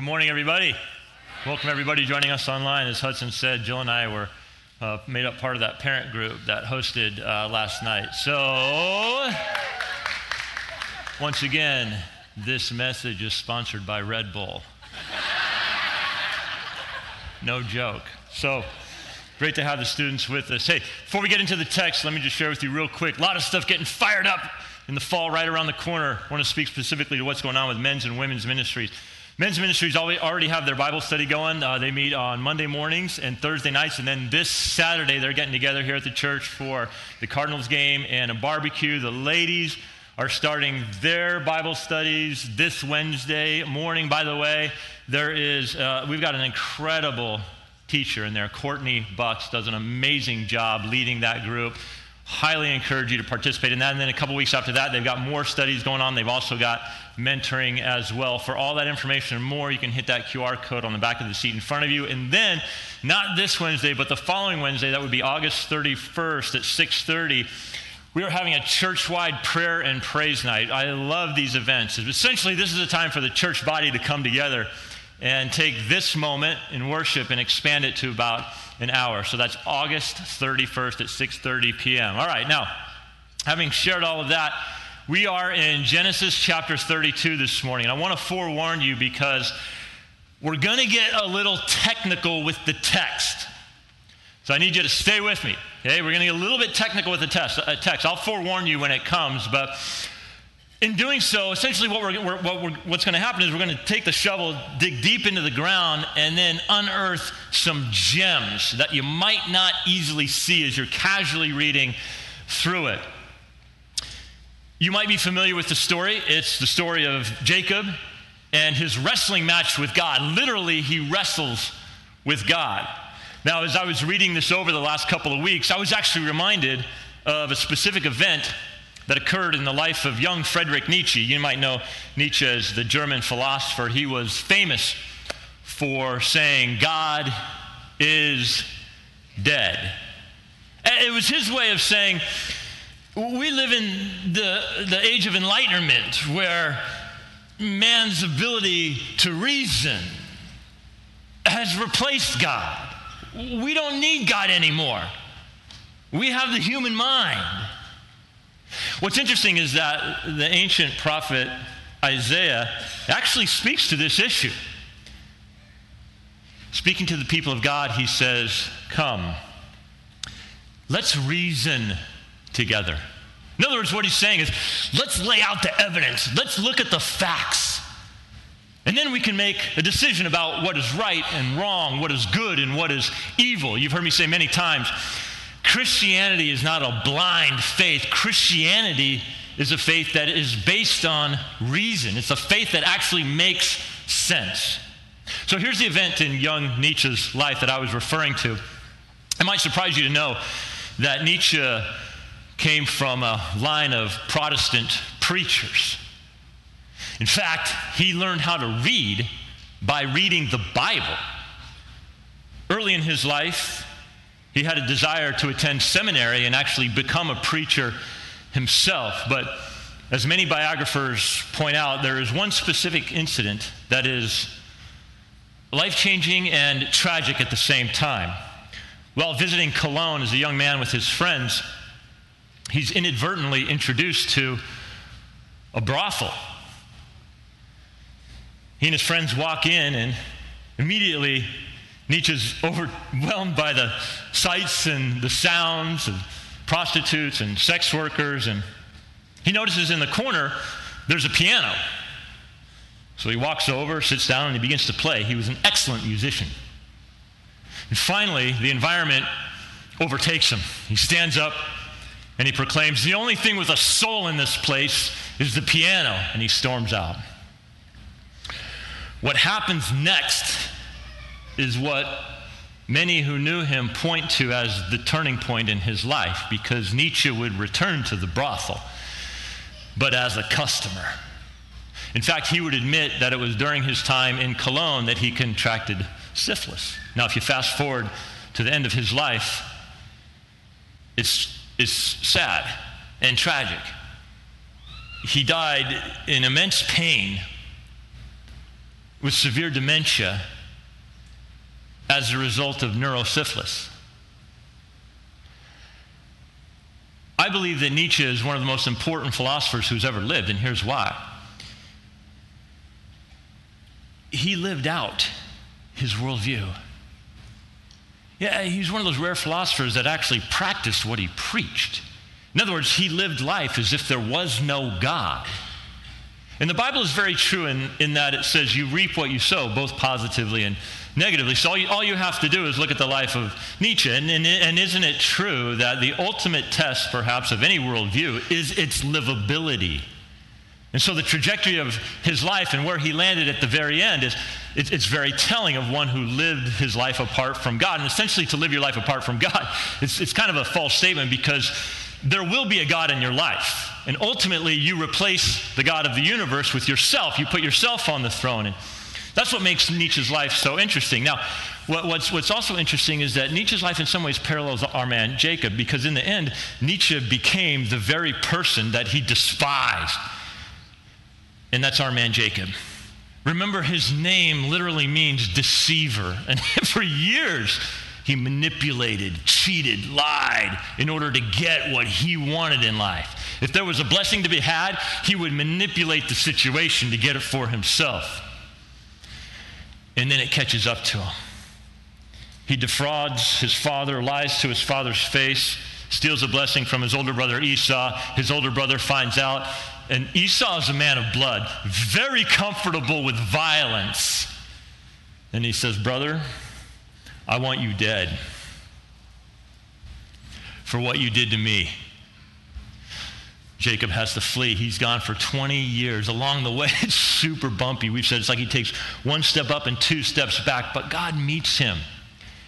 Good morning, everybody. Welcome, everybody joining us online. As Hudson said, Jill and I were made up part of that parent group that hosted last night. So, once again, this message is sponsored by Red Bull. No joke. So, great to have the students with us. Hey, before we get into the text, let me just share with you real quick. A lot of stuff getting fired up in the fall right around the corner. I want to speak specifically to what's going on with men's and women's ministries. Men's ministries already have their Bible study going. They meet on Monday mornings and Thursday nights, and then this Saturday they're getting together here at the church for the Cardinals game and a barbecue. The ladies are starting their Bible studies this Wednesday morning. By the way, there is we've got an incredible teacher in there. Courtney Bucks does an amazing job leading that group. Highly encourage you to participate in that. And then a couple weeks after that, they've got more studies going on. They've also got mentoring as well. For all that information and more, you can hit that QR code on the back of the seat in front of you. And then, not this Wednesday, but the following Wednesday, that would be August 31st at 6:30, we are having a church-wide prayer and praise night. I love these events. Essentially, this is a time for the church body to come together and take this moment in worship and expand it to about an hour. So that's August 31st at 6:30 p.m. All right, now, having shared all of that, we are in Genesis chapter 32 this morning. And I want to forewarn you because we're going to get a little technical with the text. So I need you to stay with me, okay? We're going to get a little bit technical with the text. I'll forewarn you when it comes, but in doing so, essentially what's going to happen is we're going to take the shovel, dig deep into the ground, and then unearth some gems that you might not easily see as you're casually reading through it. You might be familiar with the story. It's the story of Jacob and his wrestling match with God. Literally, he wrestles with God. Now, as I was reading this over the last couple of weeks, I was actually reminded of a specific event that occurred in the life of young Friedrich Nietzsche. You might know Nietzsche as the German philosopher. He was famous for saying, "God is dead." And it was his way of saying, we live in the age of enlightenment where man's ability to reason has replaced God. We don't need God anymore. We have the human mind. What's interesting is that the ancient prophet Isaiah actually speaks to this issue. Speaking to the people of God, he says, "Come, let's reason together." In other words, what he's saying is, let's lay out the evidence. Let's look at the facts. And then we can make a decision about what is right and wrong, what is good and what is evil. You've heard me say many times, Christianity is not a blind faith. Christianity is a faith that is based on reason. It's a faith that actually makes sense. So here's the event in young Nietzsche's life that I was referring to. It might surprise you to know that Nietzsche came from a line of Protestant preachers. In fact, he learned how to read by reading the Bible. Early in his life, he had a desire to attend seminary and actually become a preacher himself. But as many biographers point out, there is one specific incident that is life-changing and tragic at the same time. While visiting Cologne as a young man with his friends, he's inadvertently introduced to a brothel. He and his friends walk in, and immediately Nietzsche's overwhelmed by the sights and the sounds of prostitutes and sex workers, and he notices in the corner there's a piano. So he walks over, sits down, and he begins to play. He was an excellent musician. And finally, the environment overtakes him. He stands up and he proclaims, "The only thing with a soul in this place is the piano," and he storms out. What happens next is what many who knew him point to as the turning point in his life, because Nietzsche would return to the brothel, but as a customer. In fact, he would admit that it was during his time in Cologne that he contracted syphilis. Now, if you fast forward to the end of his life, it's sad and tragic. He died in immense pain with severe dementia as a result of neurosyphilis. I believe that Nietzsche is one of the most important philosophers who's ever lived, and here's why. He lived out his worldview. Yeah, he's one of those rare philosophers that actually practiced what he preached. In other words, he lived life as if there was no God. And the Bible is very true in that it says you reap what you sow, both positively and negatively. So all you have to do is look at the life of Nietzsche. And isn't it true that the ultimate test, perhaps, of any worldview is its livability? And so the trajectory of his life and where he landed at the very end is it's very telling of one who lived his life apart from God. And essentially, to live your life apart from God, it's kind of a false statement, because there will be a God in your life. And ultimately, you replace the God of the universe with yourself. You put yourself on the throne. And that's what makes Nietzsche's life so interesting. Now, what's also interesting is that Nietzsche's life in some ways parallels our man Jacob, because in the end, Nietzsche became the very person that he despised. And that's our man Jacob. Remember, his name literally means deceiver. And for years, he manipulated, cheated, lied in order to get what he wanted in life. If there was a blessing to be had, he would manipulate the situation to get it for himself. And then it catches up to him. He defrauds his father, lies to his father's face, steals a blessing from his older brother Esau. His older brother finds out, and Esau is a man of blood, very comfortable with violence. And he says, "Brother, I want you dead for what you did to me." Jacob has to flee. He's gone for 20 years. Along the way, it's super bumpy. We've said it's like he takes one step up and two steps back, but God meets him.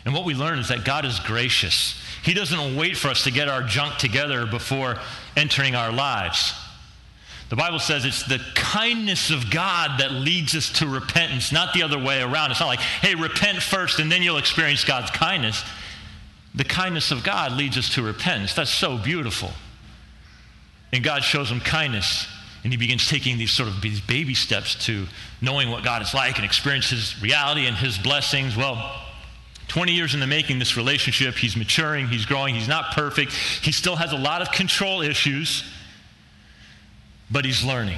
And what we learn is that God is gracious. He doesn't wait for us to get our junk together before entering our lives. The Bible says it's the kindness of God that leads us to repentance, not the other way around. It's not like, hey, repent first and then you'll experience God's kindness. The kindness of God leads us to repentance. That's so beautiful. And God shows him kindness, and he begins taking these baby steps to knowing what God is like and experience his reality and his blessings. Well, 20 years in the making, this relationship, he's maturing, he's growing, he's not perfect. He still has a lot of control issues. But he's learning.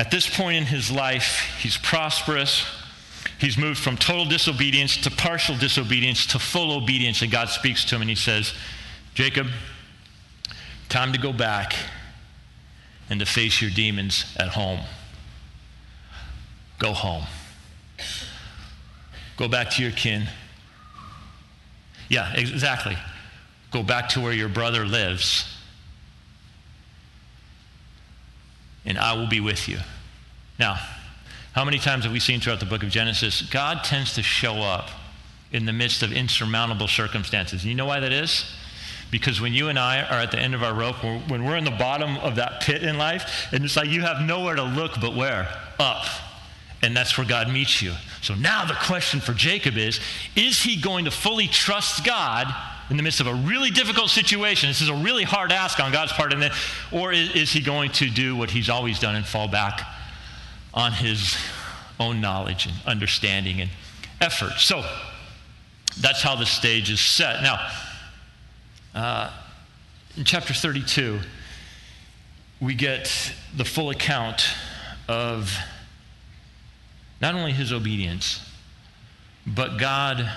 At this point in his life, he's prosperous. He's moved from total disobedience to partial disobedience to full obedience, and God speaks to him and he says, "Jacob, time to go back and to face your demons at home. Go home. Go back to your kin." Yeah, exactly. Go back to where your brother lives. And I will be with you. Now, how many times have we seen throughout the book of Genesis, God tends to show up in the midst of insurmountable circumstances. And you know why that is? Because when you and I are at the end of our rope, when we're in the bottom of that pit in life, and it's like you have nowhere to look but where? Up. And that's where God meets you. So now the question for Jacob is he going to fully trust God in the midst of a really difficult situation? This is a really hard ask on God's part. Or is he going to do what he's always done and fall back on his own knowledge and understanding and effort? So that's how the stage is set. Now, in chapter 32, we get the full account of not only his obedience, but God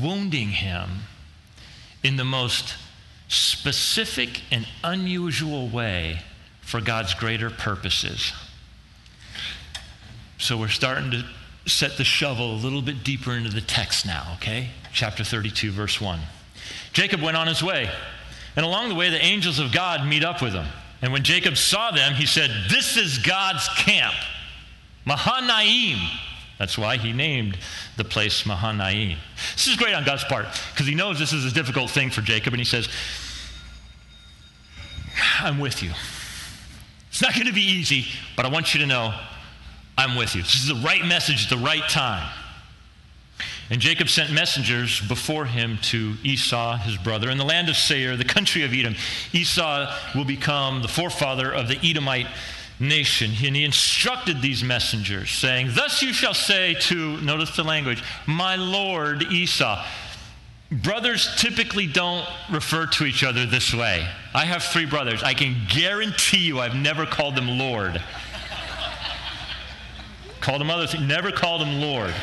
wounding him in the most specific and unusual way for God's greater purposes. So we're starting to set the shovel a little bit deeper into the text now, okay? Chapter 32, verse 1. Jacob went on his way, and along the way the angels of God meet up with him. And when Jacob saw them, he said, "This is God's camp, Mahanaim." That's why he named the place Mahanaim. This is great on God's part, because he knows this is a difficult thing for Jacob, and he says, "I'm with you. It's not going to be easy, but I want you to know I'm with you." This is the right message at the right time. And Jacob sent messengers before him to Esau, his brother, in the land of Seir, the country of Edom. Esau will become the forefather of the Edomite nation. And he instructed these messengers, saying, "Thus you shall say to," notice the language, "my lord Esau." Brothers typically don't refer to each other this way. I have three brothers. I can guarantee you I've never called them Lord. Called them other things, never called them Lord.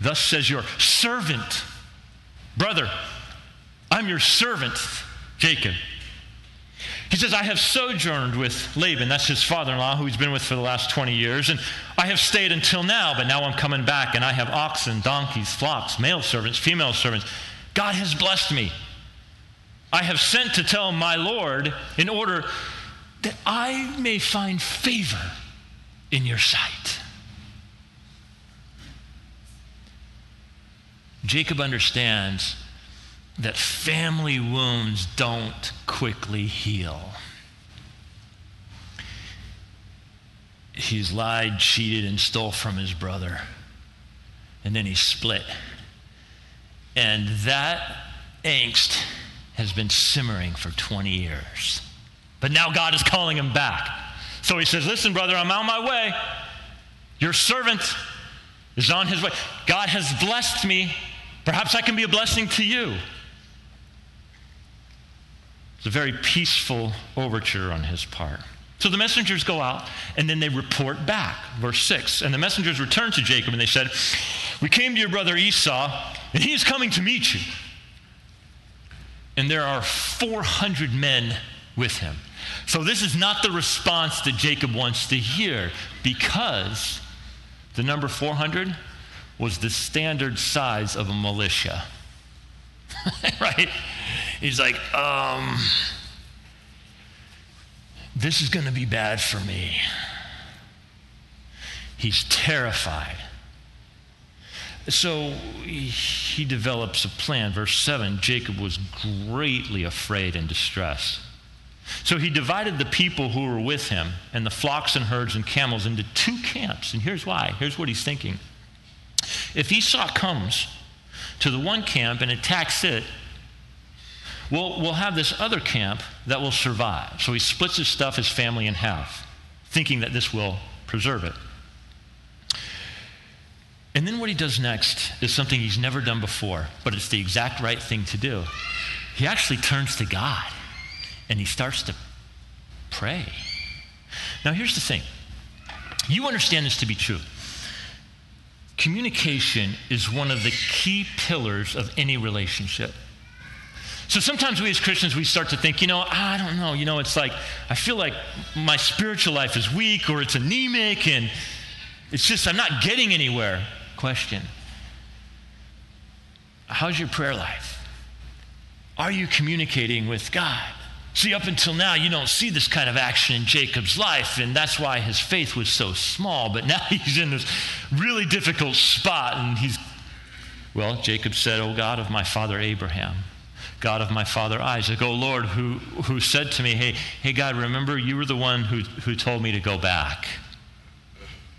"Thus says your servant." Brother, I'm your servant, Jacob. He says, "I have sojourned with Laban," that's his father-in-law, who he's been with for the last 20 years, "and I have stayed until now, but now I'm coming back, and I have oxen, donkeys, flocks, male servants, female servants. God has blessed me. I have sent to tell my Lord in order that I may find favor in your sight." Jacob understands that family wounds don't quickly heal. He's lied, cheated, and stole from his brother. And then he split. And that angst has been simmering for 20 years. But now God is calling him back. So he says, "Listen, brother, I'm on my way. Your servant is on his way. God has blessed me. Perhaps I can be a blessing to you." It's a very peaceful overture on his part. So the messengers go out, and then they report back. Verse 6, "And the messengers returned to Jacob, and they said, 'We came to your brother Esau, and he is coming to meet you.' And there are 400 men with him." So this is not the response that Jacob wants to hear, because the number 400 was the standard size of a militia. Right? He's like, this is going to be bad for me. He's terrified. So he develops a plan. Verse 7, "Jacob was greatly afraid and distressed. So he divided the people who were with him and the flocks and herds and camels into two camps." And here's why. Here's what he's thinking. "If Esau comes to the one camp and attacks it, we'll have this other camp that will survive." So he splits his stuff, his family, in half, thinking that this will preserve it. And then what he does next is something he's never done before, but it's the exact right thing to do. He actually turns to God, and he starts to pray. Now, here's the thing. You understand this to be true. Communication is one of the key pillars of any relationship. So sometimes we as Christians, we start to think, I don't know, it's like, I feel like my spiritual life is weak, or it's anemic, and it's just, I'm not getting anywhere. Question: how's your prayer life? Are you communicating with God? See, up until now, you don't see this kind of action in Jacob's life, and that's why his faith was so small. But now he's in this really difficult spot, and Jacob said, "O God of my father Abraham, God of my father Isaac, O Lord, who said to me, hey God, remember you were the one who told me to go back.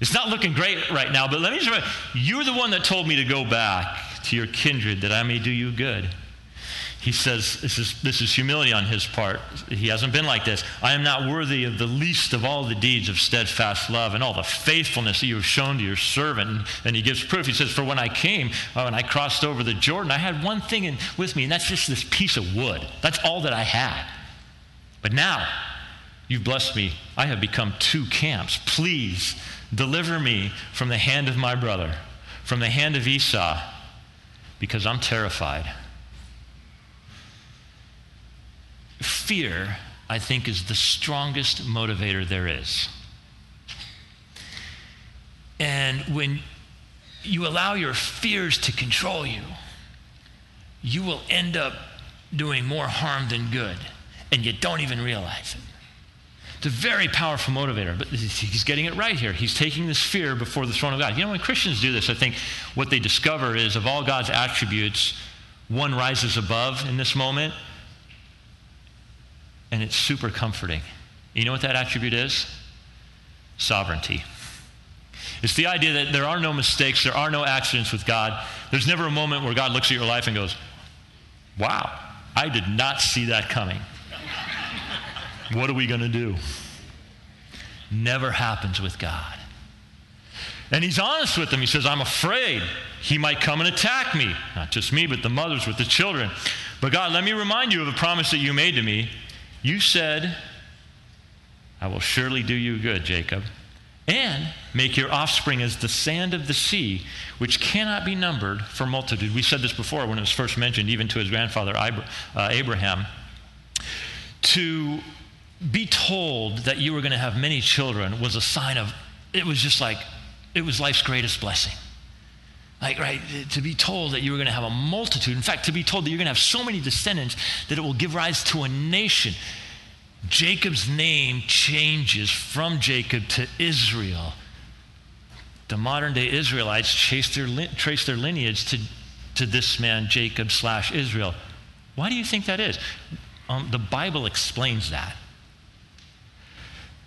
It's not looking great right now, but let me just remember, you were the one that told me to go back to your kindred that I may do you good." He says, this is humility on his part. He hasn't been like this. "I am not worthy of the least of all the deeds of steadfast love and all the faithfulness that you have shown to your servant." And he gives proof. He says, "For when I came, when I crossed over the Jordan, I had one thing with me, and that's just this piece of wood. That's all that I had. But now you've blessed me. I have become two camps. Please deliver me from the hand of my brother, from the hand of Esau, because I'm terrified." Fear, I think, is the strongest motivator there is. And when you allow your fears to control you, you will end up doing more harm than good, and you don't even realize it. It's a very powerful motivator, but he's getting it right here. He's taking this fear before the throne of God. When Christians do this, I think what they discover is of all God's attributes, one rises above in this moment, and it's super comforting. You know what that attribute is? Sovereignty. It's the idea that there are no mistakes, there are no accidents with God. There's never a moment where God looks at your life and goes, "Wow, I did not see that coming." What are we going to do? Never happens with God. And he's honest with them. He says, I'm afraid he might come and attack me. Not just me, but the mothers with the children. But God, let me remind you of a promise that you made to me. You said, I will surely do you good, Jacob, and make your offspring as the sand of the sea, which cannot be numbered for multitude. We said this before when it was first mentioned, even to his grandfather Abraham. To be told that you were going to have many children was a sign of, it was just like, it was life's greatest blessing. Like, right, to be told that you were going to have a multitude. In fact, to be told that you're going to have so many descendants that it will give rise to a nation. Jacob's name changes from Jacob to Israel. The modern-day Israelites trace their lineage to this man, Jacob/Israel. Why do you think that is? The Bible explains that.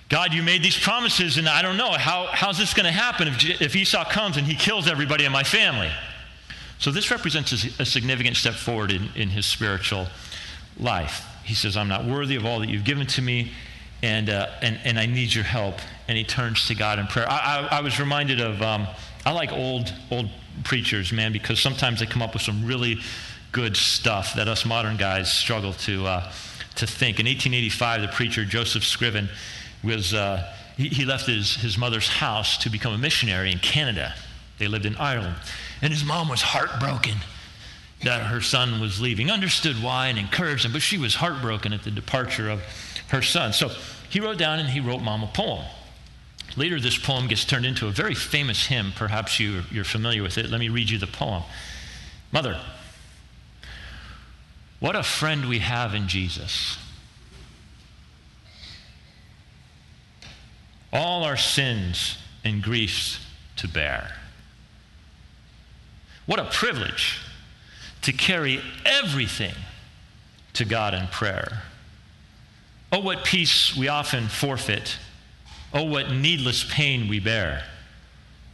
God, you made these promises, and I don't know, how's this going to happen if Esau comes and he kills everybody in my family? So this represents a significant step forward in his spiritual life. He says, I'm not worthy of all that you've given to me, and I need your help. And he turns to God in prayer. I was reminded of, I like old preachers, man, because sometimes they come up with some really good stuff that us modern guys struggle to think. In 1885, the preacher Joseph Scriven was, he left his mother's house to become a missionary in Canada. They lived in Ireland. And his mom was heartbroken that her son was leaving. Understood why and encouraged him, but she was heartbroken at the departure of her son. So he wrote down and he wrote Mom a poem. Later, this poem gets turned into a very famous hymn. Perhaps you're familiar with it. Let me read you the poem. Mother, what a friend we have in Jesus. All our sins and griefs to bear. What a privilege to carry everything to God in prayer. Oh, what peace we often forfeit. Oh, what needless pain we bear.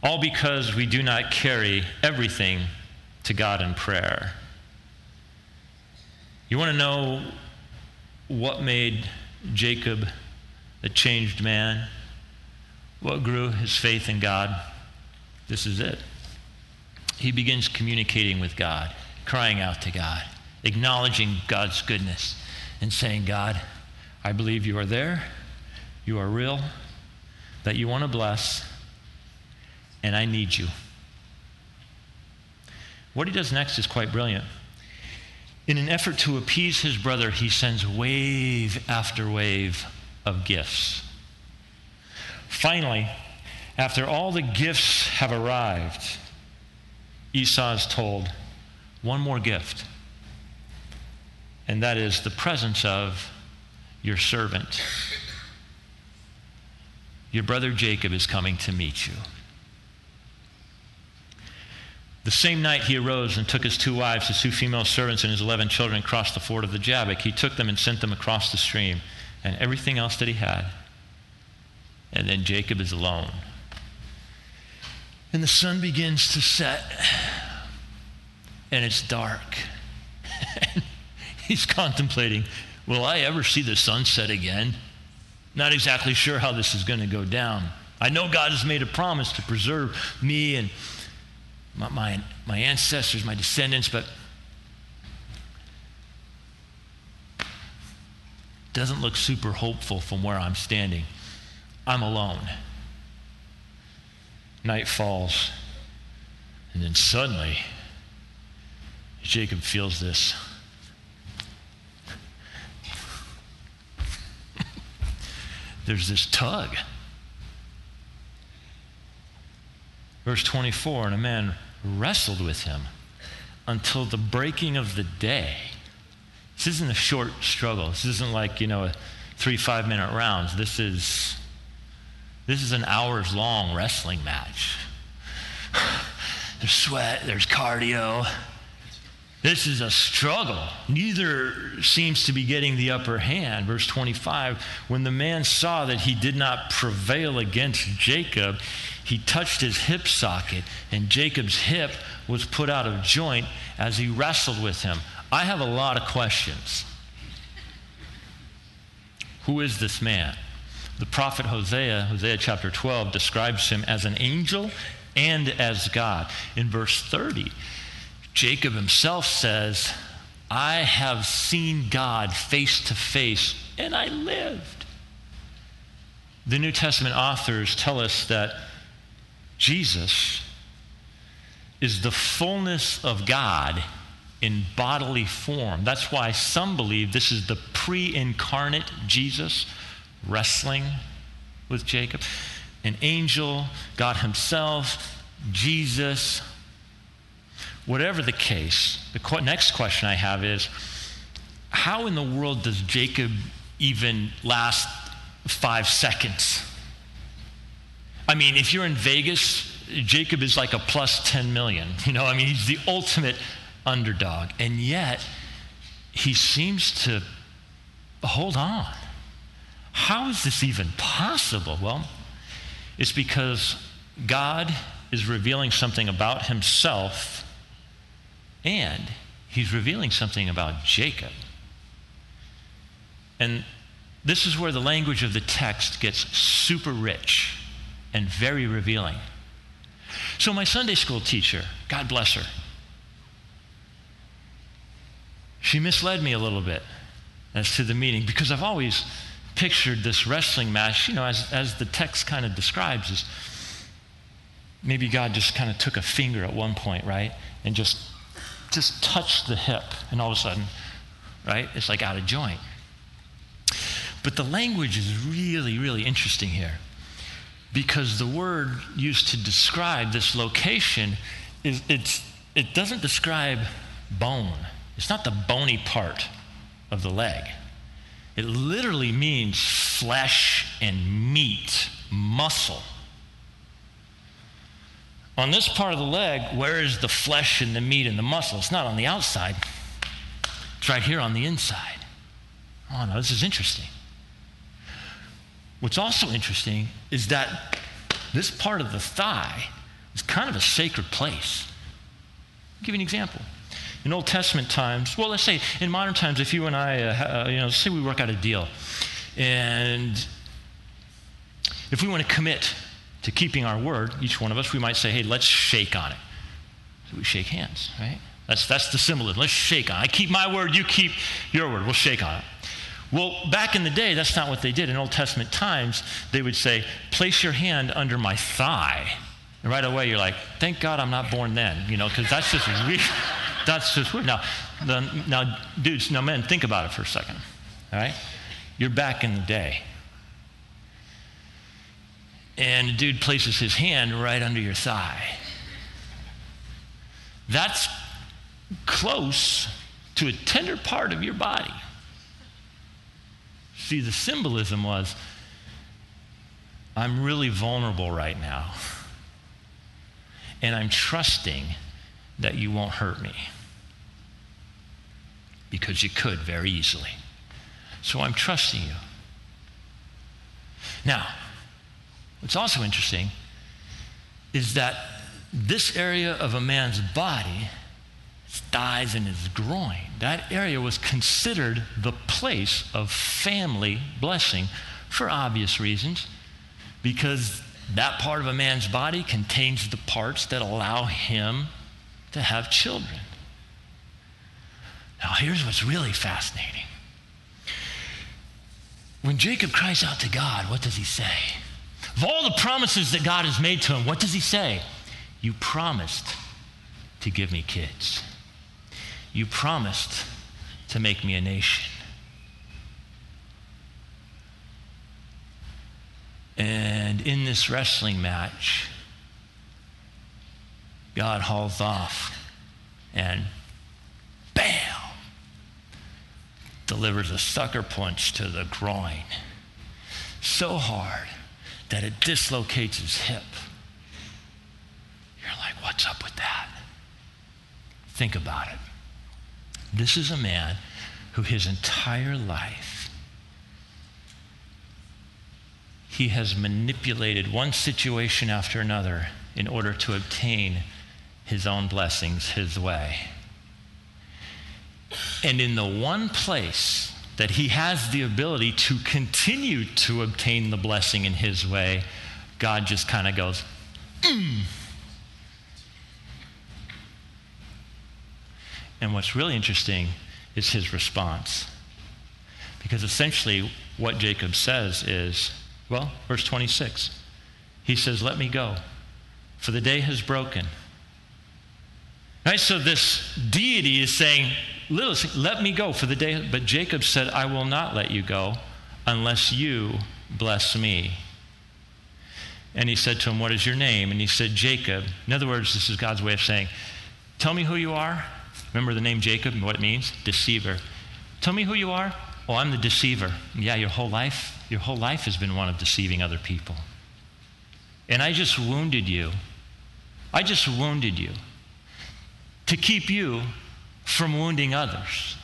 All because we do not carry everything to God in prayer. You want to know what made Jacob a changed man? What grew his faith in God? This is it. He begins communicating with God, crying out to God, acknowledging God's goodness, and saying, God, I believe you are there, you are real, that you want to bless, and I need you. What he does next is quite brilliant. In an effort to appease his brother, he sends wave after wave of gifts. Finally, after all the gifts have arrived, Esau is told one more gift, and that is the presence of your servant. Your brother Jacob is coming to meet you. The same night he arose and took his 2 wives, his 2 female servants, and his 11 children, crossed the ford of the Jabbok. He took them and sent them across the stream, and everything else that he had. And then Jacob is alone. And the sun begins to set, and it's dark. He's contemplating, will I ever see the sunset again? Not exactly sure how this is going to go down. I know God has made a promise to preserve me and my ancestors, my descendants, but doesn't look super hopeful from where I'm standing. I'm alone. Night falls, and then suddenly, Jacob feels this. There's this tug. Verse 24, and a man wrestled with him until the breaking of the day. This isn't a short struggle. This isn't like, a 3 5-minute rounds. This is an hours long wrestling match. There's sweat, there's cardio. This is a struggle. Neither seems to be getting the upper hand. Verse 25, when the man saw that he did not prevail against Jacob, he touched his hip socket, and Jacob's hip was put out of joint as he wrestled with him. I have a lot of questions. Who is this man? The prophet Hosea, Hosea chapter 12, describes him as an angel and as God. In verse 30, Jacob himself says, I have seen God face to face, and I lived. The New Testament authors tell us that Jesus is the fullness of God in bodily form. That's why some believe this is the pre-incarnate Jesus wrestling with Jacob. An angel, God himself, Jesus. Whatever the case, the next question I have is, how in the world does Jacob even last 5 seconds? I mean, if you're in Vegas, Jacob is like a plus 10 million. You know, I mean, he's the ultimate underdog. And yet, he seems to hold on. How is this even possible? Well, it's because God is revealing something about himself, and he's revealing something about Jacob. And this is where the language of the text gets super rich and very revealing. So my Sunday school teacher, God bless her, she misled me a little bit as to the meaning, because I've always pictured this wrestling match, you know, as the text kind of describes, as maybe God just kind of took a finger at one point, right, and just touched the hip, and all of a sudden, right, it's like out of joint. But the language is really, really interesting here, because the word used to describe this location is it doesn't describe bone. It's not the bony part of the leg. It literally means flesh and meat, muscle. On this part of the leg, where is the flesh and the meat and the muscle? It's not on the outside. It's right here on the inside. Oh, no, this is interesting. What's also interesting is that this part of the thigh is kind of a sacred place. I'll give you an example. In Old Testament times, well, let's say in modern times, if you and I, let's say we work out a deal, and if we want to commit to keeping our word, each one of us, we might say, hey, let's shake on it. So we shake hands, right? That's the symbolism. Let's shake on it. I keep my word, you keep your word. We'll shake on it. Well, back in the day, that's not what they did. In Old Testament times, they would say, place your hand under my thigh. And right away, you're like, thank God I'm not born then, you know, because that's just weird. That's just weird. Now, dudes, now men, think about it for a second, all right? You're back in the day. And the dude places his hand right under your thigh. That's close to a tender part of your body. See, the symbolism was, I'm really vulnerable right now, and I'm trusting that you won't hurt me, because you could very easily. So I'm trusting you. Now, what's also interesting is that this area of a man's body, his thighs and his groin, that area was considered the place of family blessing for obvious reasons, because that part of a man's body contains the parts that allow him to have children. Now, here's what's really fascinating. When Jacob cries out to God, what does he say? Of all the promises that God has made to him, what does he say? You promised to give me kids. You promised to make me a nation. And in this wrestling match, God hauls off and bam, delivers a sucker punch to the groin so hard that it dislocates his hip. You're like, what's up with that? Think about it. This is a man who his entire life, he has manipulated one situation after another in order to obtain his own blessings his way. And in the one place that he has the ability to continue to obtain the blessing in his way, God just kind of goes, And what's really interesting is his response. Because essentially what Jacob says is, well, verse 26, he says, let me go, for the day has broken. Right? So this deity is saying, let me go for the day. But Jacob said, I will not let you go unless you bless me. And he said to him, what is your name? And he said, Jacob. In other words, this is God's way of saying, tell me who you are. Remember the name Jacob and what it means? Deceiver. Tell me who you are. Oh, I'm the deceiver. Yeah, your whole life has been one of deceiving other people. And I just wounded you. I just wounded you to keep you from wounding others.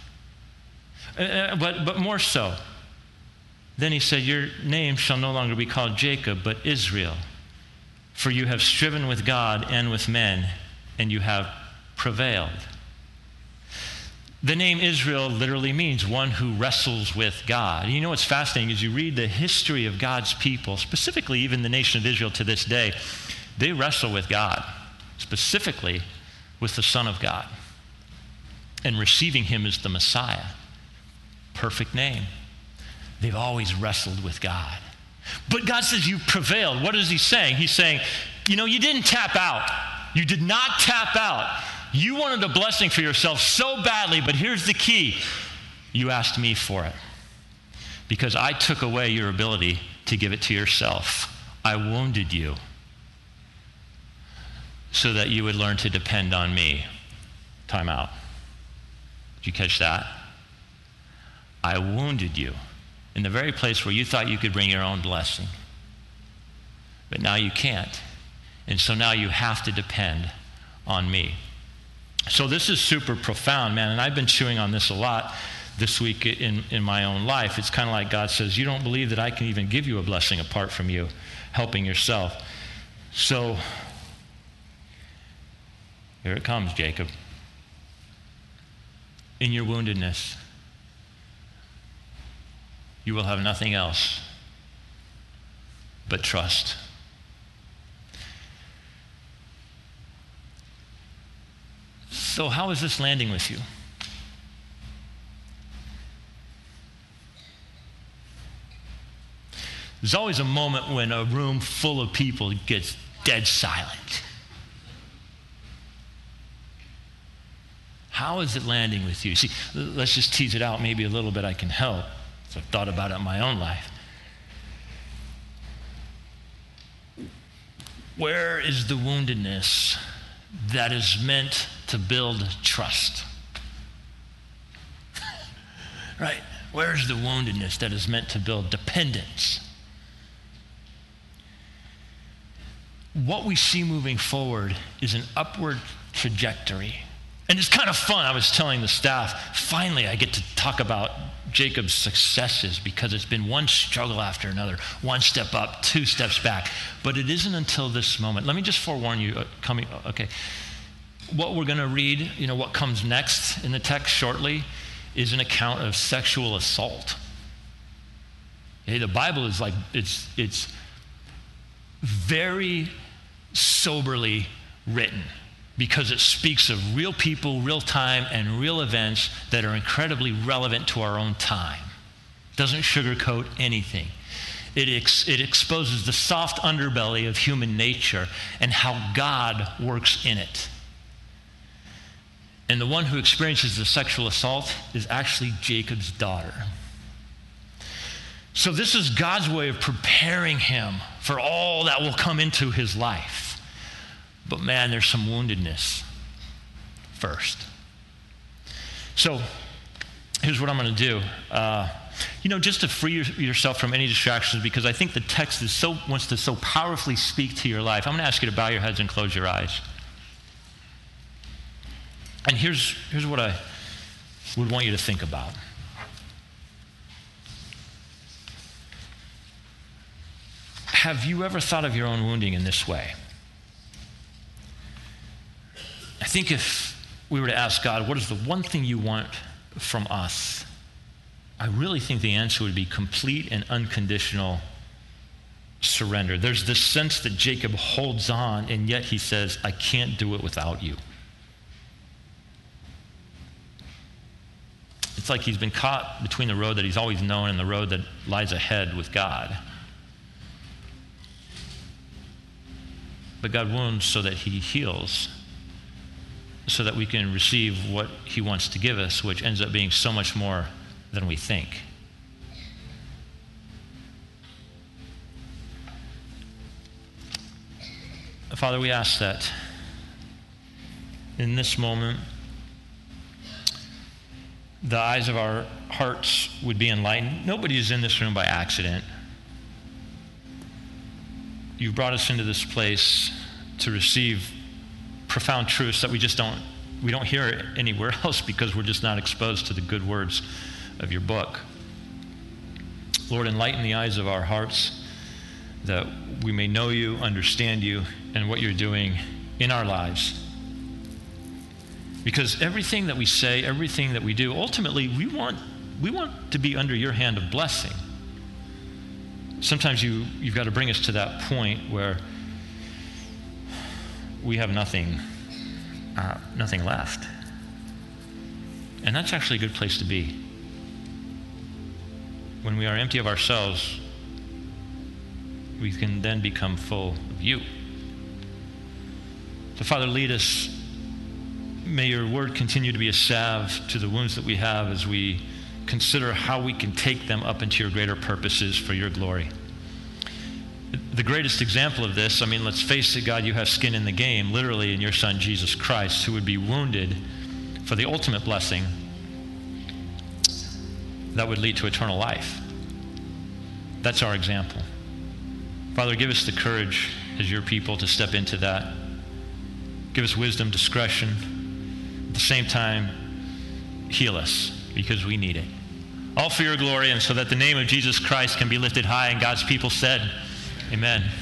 But more so. Then he said, your name shall no longer be called Jacob, but Israel, for you have striven with God and with men, and you have prevailed. The name Israel literally means one who wrestles with God. You know what's fascinating is you read the history of God's people, specifically even the nation of Israel to this day, they wrestle with God, specifically with the Son of God, and receiving him as the Messiah. Perfect name. They've always wrestled with God. But God says, you prevailed. What is he saying? He's saying, you didn't tap out. You did not tap out. You wanted a blessing for yourself so badly, but here's the key. You asked me for it because I took away your ability to give it to yourself. I wounded you so that you would learn to depend on me. Time out. Did you catch that? I wounded you in the very place where you thought you could bring your own blessing. But now you can't. And so now you have to depend on me. So this is super profound, man. And I've been chewing on this a lot this week in my own life. It's kind of like God says, you don't believe that I can even give you a blessing apart from you helping yourself. So here it comes, Jacob. In your woundedness, you will have nothing else but trust. So how is this landing with you? There's always a moment when a room full of people gets dead silent. How is it landing with you? See, let's just tease it out maybe a little bit. I can help. So I've thought about it in my own life. Where is the woundedness that is meant to build trust? Right? Where's the woundedness that is meant to build dependence? What we see moving forward is an upward trajectory. And it's kind of fun. I was telling the staff, finally I get to talk about Jacob's successes because it's been one struggle after another, one step up, two steps back. But it isn't until this moment. Let me just forewarn you, what we're going to read, what comes next in the text shortly is an account of sexual assault. Okay, the Bible is like, it's very soberly written, because it speaks of real people, real time, and real events that are incredibly relevant to our own time. It doesn't sugarcoat anything. It exposes the soft underbelly of human nature and how God works in it. And the one who experiences the sexual assault is actually Jacob's daughter. So this is God's way of preparing him for all that will come into his life. But man, there's some woundedness first. So here's what I'm going to do. Just to free yourself from any distractions, because I think the text wants to so powerfully speak to your life. I'm going to ask you to bow your heads and close your eyes. And here's what I would want you to think about. Have you ever thought of your own wounding in this way? I think if we were to ask God, what is the one thing you want from us? I really think the answer would be complete and unconditional surrender. There's this sense that Jacob holds on, and yet he says, I can't do it without you. It's like he's been caught between the road that he's always known and the road that lies ahead with God. But God wounds so that he heals, so that we can receive what he wants to give us, which ends up being so much more than we think. Father, we ask that in this moment, the eyes of our hearts would be enlightened. Nobody is in this room by accident. You've brought us into this place to receive profound truths that we don't hear anywhere else because we're just not exposed to the good words of your book. Lord, enlighten the eyes of our hearts that we may know you, understand you, and what you're doing in our lives. Because everything that we say, everything that we do, ultimately we want to be under your hand of blessing. Sometimes you've got to bring us to that point where we have nothing left. And that's actually a good place to be. When we are empty of ourselves, we can then become full of you. So, Father, lead us. May your word continue to be a salve to the wounds that we have as we consider how we can take them up into your greater purposes for your glory. The greatest example of this, let's face it, God, you have skin in the game, literally in your son, Jesus Christ, who would be wounded for the ultimate blessing that would lead to eternal life. That's our example. Father, give us the courage as your people to step into that. Give us wisdom, discretion. At the same time, heal us because we need it. All for your glory and so that the name of Jesus Christ can be lifted high, and God's people said, amen.